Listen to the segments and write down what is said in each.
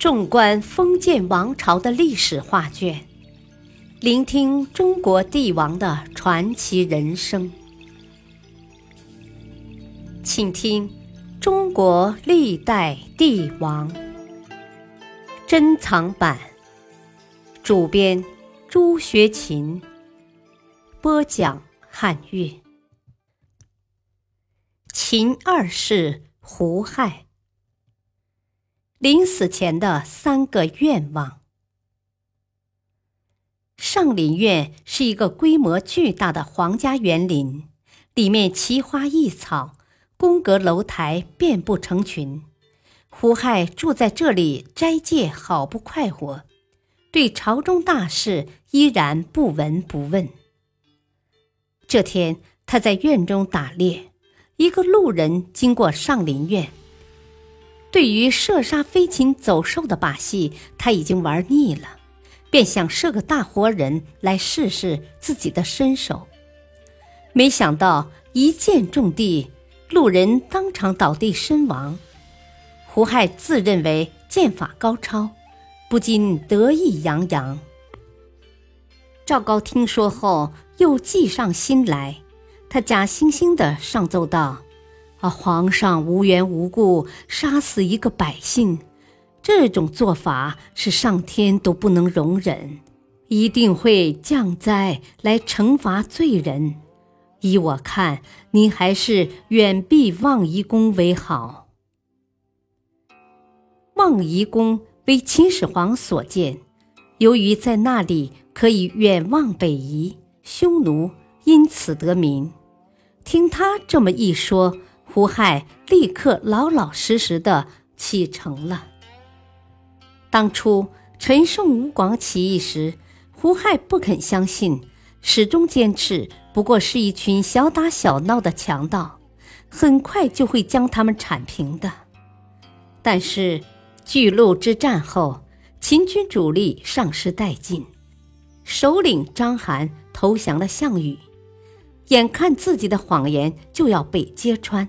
纵观封建王朝的历史画卷，聆听中国帝王的传奇人生。请听《中国历代帝王》珍藏版，主编朱学勤，播讲汉乐。秦二世胡亥临死前的3个愿望。上林苑是一个规模巨大的皇家园林，里面奇花异草，宫阁楼台遍布成群。胡亥住在这里斋戒好不快活，对朝中大事依然不闻不问。这天，他在院中打猎，一个路人经过上林苑，对于射杀飞禽走兽的把戏他已经玩腻了，便想射个大活人来试试自己的身手。没想到一箭中地，路人当场倒地身亡。胡亥自认为剑法高超，不禁得意洋洋。赵高听说后又计上心来，他假惺惺地上奏道：“皇上无缘无故杀死一个百姓，这种做法是上天都不能容忍，一定会降灾来惩罚罪人。依我看，您还是远避望夷宫为好。”望夷宫为秦始皇所建，由于在那里可以远望北夷、匈奴，因此得名。听他这么一说，胡亥立刻老老实实地启程了。当初陈胜吴广起义时，胡亥不肯相信，始终坚持不过是一群小打小闹的强盗，很快就会将他们铲平的。但是巨鹿之战后，秦军主力丧失殆尽，首领章邯投降了项羽，眼看自己的谎言就要被揭穿，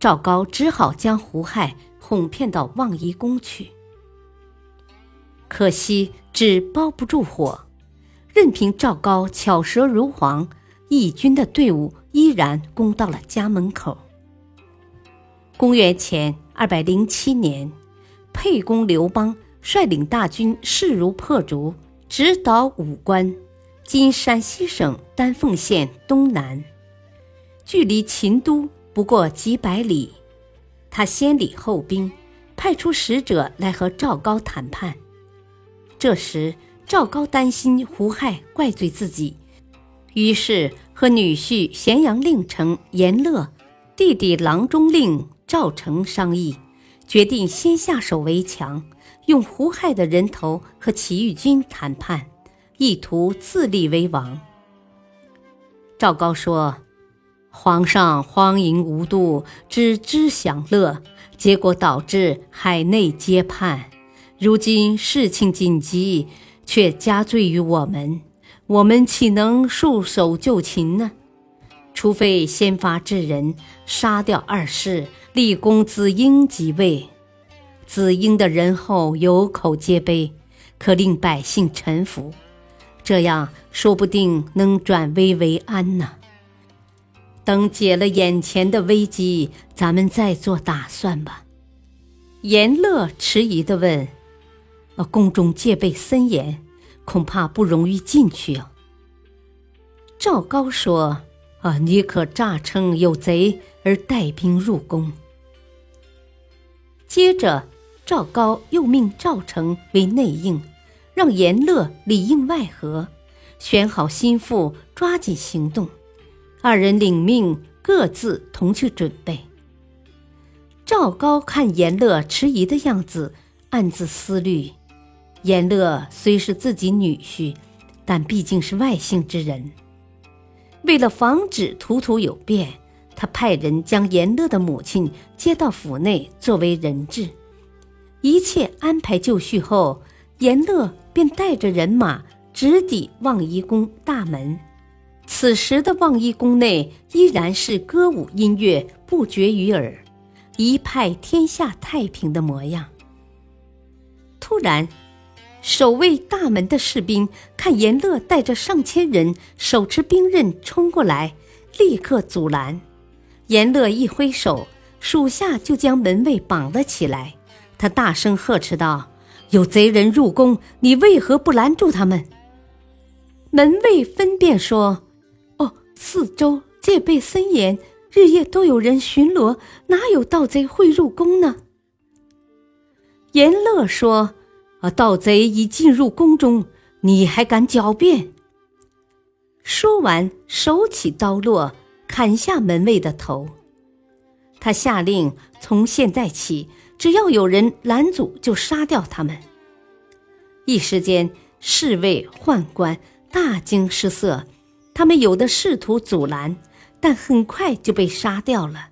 赵高只好将胡亥哄骗到望夷宫去。可惜纸包不住火，任凭赵高巧舌如簧，义军的队伍依然攻到了家门口。公元前207年，沛公刘邦率领大军势如破竹，直捣武关，今陕西省丹凤县东南，距离秦都不过几百里。他先礼后兵，派出使者来和赵高谈判。这时赵高担心胡亥怪罪自己，于是和女婿咸阳令丞阎乐、弟弟郎中令赵成商议，决定先下手为强，用胡亥的人头和起义军谈判，意图自立为王。赵高说：“皇上荒淫无度，只知享乐，结果导致海内皆叛。如今事情紧急，却加罪于我们，我们岂能束手就擒呢？除非先发制人，杀掉二世，立公子婴即位。子婴的仁厚有口皆碑，可令百姓臣服。这样说不定能转危为安呢。等解了眼前的危机，咱们再做打算吧。”阎乐迟疑地问：“宫中戒备森严，恐怕不容易进去啊。”赵高说：“你可诈称有贼而带兵入宫。”接着赵高又命赵成为内应，让阎乐里应外合，选好心腹，抓紧行动。二人领命，各自同去准备。赵高看阎乐迟疑的样子，暗自思虑：阎乐虽是自己女婿，但毕竟是外姓之人。为了防止途途有变，他派人将阎乐的母亲接到府内作为人质。一切安排就绪后，阎乐便带着人马直抵望夷宫大门。此时的望夷宫内依然是歌舞音乐不绝于耳，一派天下太平的模样。突然，守卫大门的士兵看严乐带着上千人手持兵刃冲过来，立刻阻拦。严乐一挥手，属下就将门卫绑了起来。他大声呵斥道：“有贼人入宫，你为何不拦住他们？”门卫分辨说：“哦，四周戒备森严，日夜都有人巡逻，哪有盗贼会入宫呢？”严乐说：“盗贼已进入宫中，你还敢狡辩？”说完，手起刀落，砍下门卫的头。他下令，从现在起，只要有人拦阻，就杀掉他们。一时间，侍卫、宦官大惊失色，他们有的试图阻拦，但很快就被杀掉了。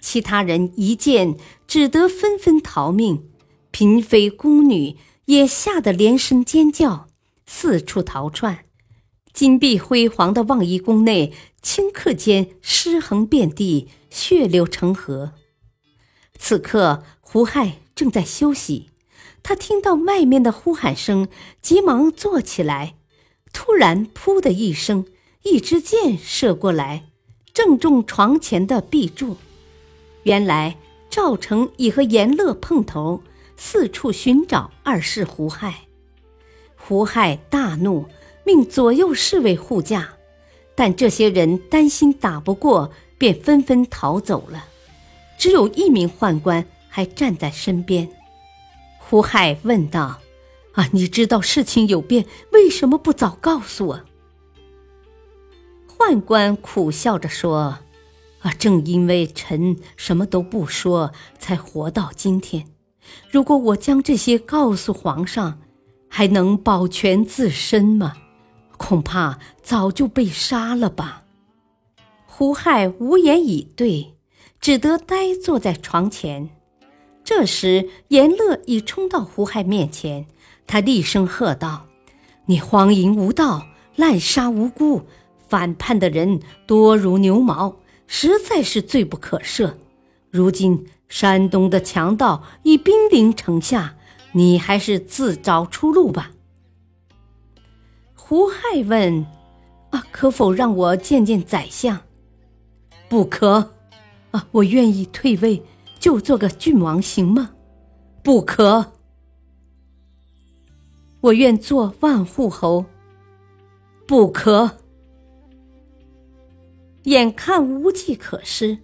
其他人一见，只得纷纷逃命，嫔妃宫女也吓得连声尖叫，四处逃窜。金碧辉煌的望夷宫内，顷刻间尸横遍地，血流成河。此刻胡亥正在休息，他听到外面的呼喊声，急忙坐起来。突然扑的一声，一支箭射过来，正中床前的壁柱。原来赵成已和严乐碰头，四处寻找二世胡亥。胡亥大怒，命左右侍卫护驾，但这些人担心打不过，便纷纷逃走了。只有一名宦官还站在身边。胡亥问道：“你知道事情有变，为什么不早告诉我？”宦官苦笑着说：“正因为臣什么都不说，才活到今天。如果我将这些告诉皇上，还能保全自身吗？恐怕早就被杀了吧。”胡亥无言以对，只得呆坐在床前。这时严乐已冲到胡亥面前，他厉声喝道：“你荒淫无道，滥杀无辜，反叛的人多如牛毛，实在是罪不可赦。如今山东的强盗已兵临城下，你还是自找出路吧。”胡亥问：“可否让我见见宰相？”“不可。”“我愿意退位，就做个郡王，行吗？”“不可。”“我愿做万户侯。”“不可。”眼看无计可施，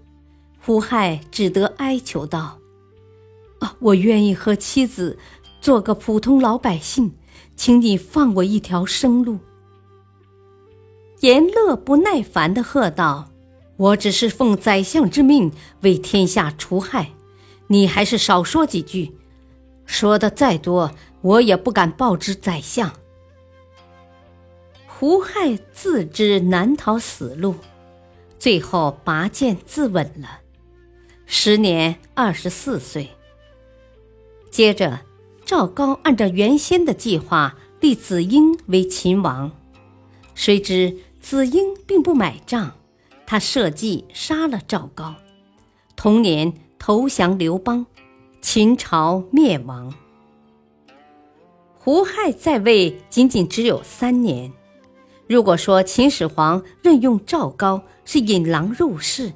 胡亥只得哀求道：“我愿意和妻子做个普通老百姓，请你放我一条生路。”严乐不耐烦地喝道：“我只是奉宰相之命为天下除害，你还是少说几句，说的再多，我也不敢报之宰相。”胡亥自知难逃死路，最后拔剑自刎了，时年24岁。接着，赵高按照原先的计划立子婴为秦王，谁知子婴并不买账，他设计杀了赵高，同年投降刘邦，秦朝灭亡。胡亥在位仅仅只有3年。如果说秦始皇任用赵高是引狼入室，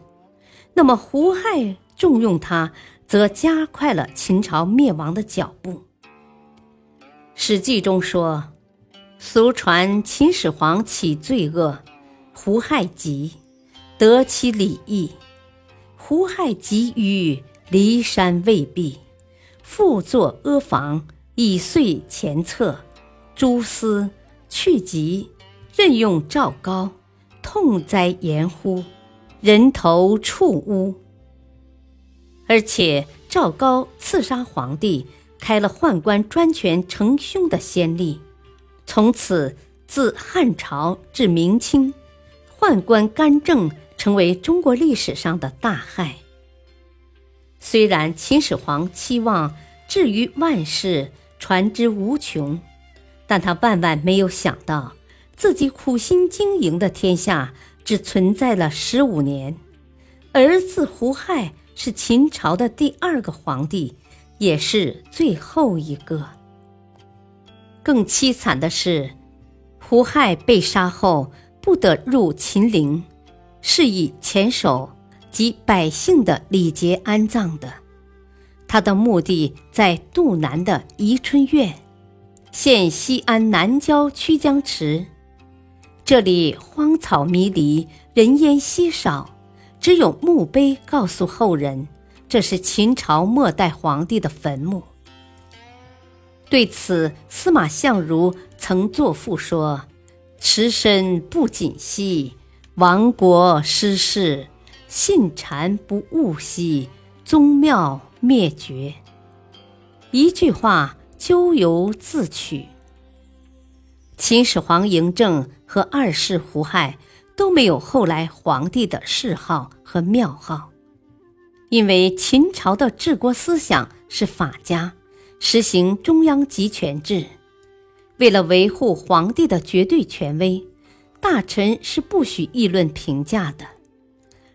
那么胡亥重用他，则加快了秦朝灭亡的脚步。史记中说，俗传秦始皇起罪恶，胡亥急，得其理义。胡亥急于骊山未毕，复作阿房，以遂前策，诛司去疾，任用赵高，痛哉言乎，人头触屋。而且赵高刺杀皇帝，开了宦官专权成凶的先例。从此自汉朝至明清，宦官干政成为中国历史上的大害。虽然秦始皇期望至于万世，传之无穷，但他万万没有想到，自己苦心经营的天下只存在了15年。儿子胡亥是秦朝的第2个皇帝，也是最后一个。更凄惨的是，胡亥被杀后不得入秦陵，是以前首及百姓的礼节安葬的。他的墓地在杜南的宜春苑，现西安南郊曲江池。这里荒草迷离，人烟稀少，只有墓碑告诉后人，这是秦朝末代皇帝的坟墓。对此，司马相如曾作赋说：“持身不谨兮，亡国失势；信禅不悟兮，宗庙灭绝。”一句话，咎由自取。秦始皇嬴政和二世胡亥都没有后来皇帝的谥号和庙号，因为秦朝的治国思想是法家，实行中央集权制。为了维护皇帝的绝对权威，大臣是不许议论评价的。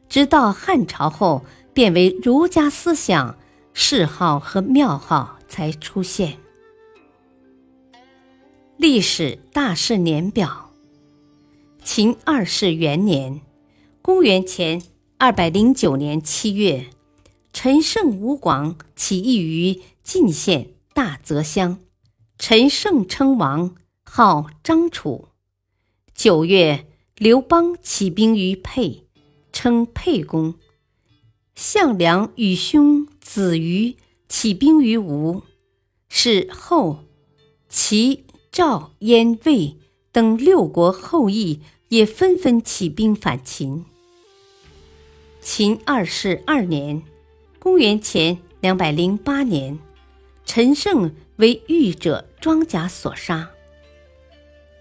直到汉朝后，变为儒家思想，谥号和庙号才出现。历史大事年表。秦二世元年，公元前209年7月，陈胜吴广起义于晋县大泽乡，陈胜称王，号张楚。9月，刘邦起兵于沛，称沛公。项梁与兄子瑜起兵于吴，是后齐、赵、燕、魏等六国后裔也纷纷起兵反秦。秦二世二年，公元前208年，陈胜为御者庄贾所杀。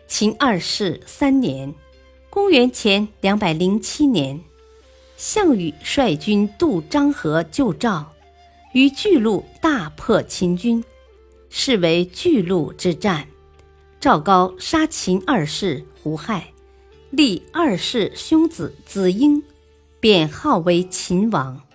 秦二世三年，公元前207年，项羽率军渡漳河救赵，于巨鹿大破秦军，是为巨鹿之战。赵高杀秦二世胡亥，立二世兄子子婴，贬号为秦王。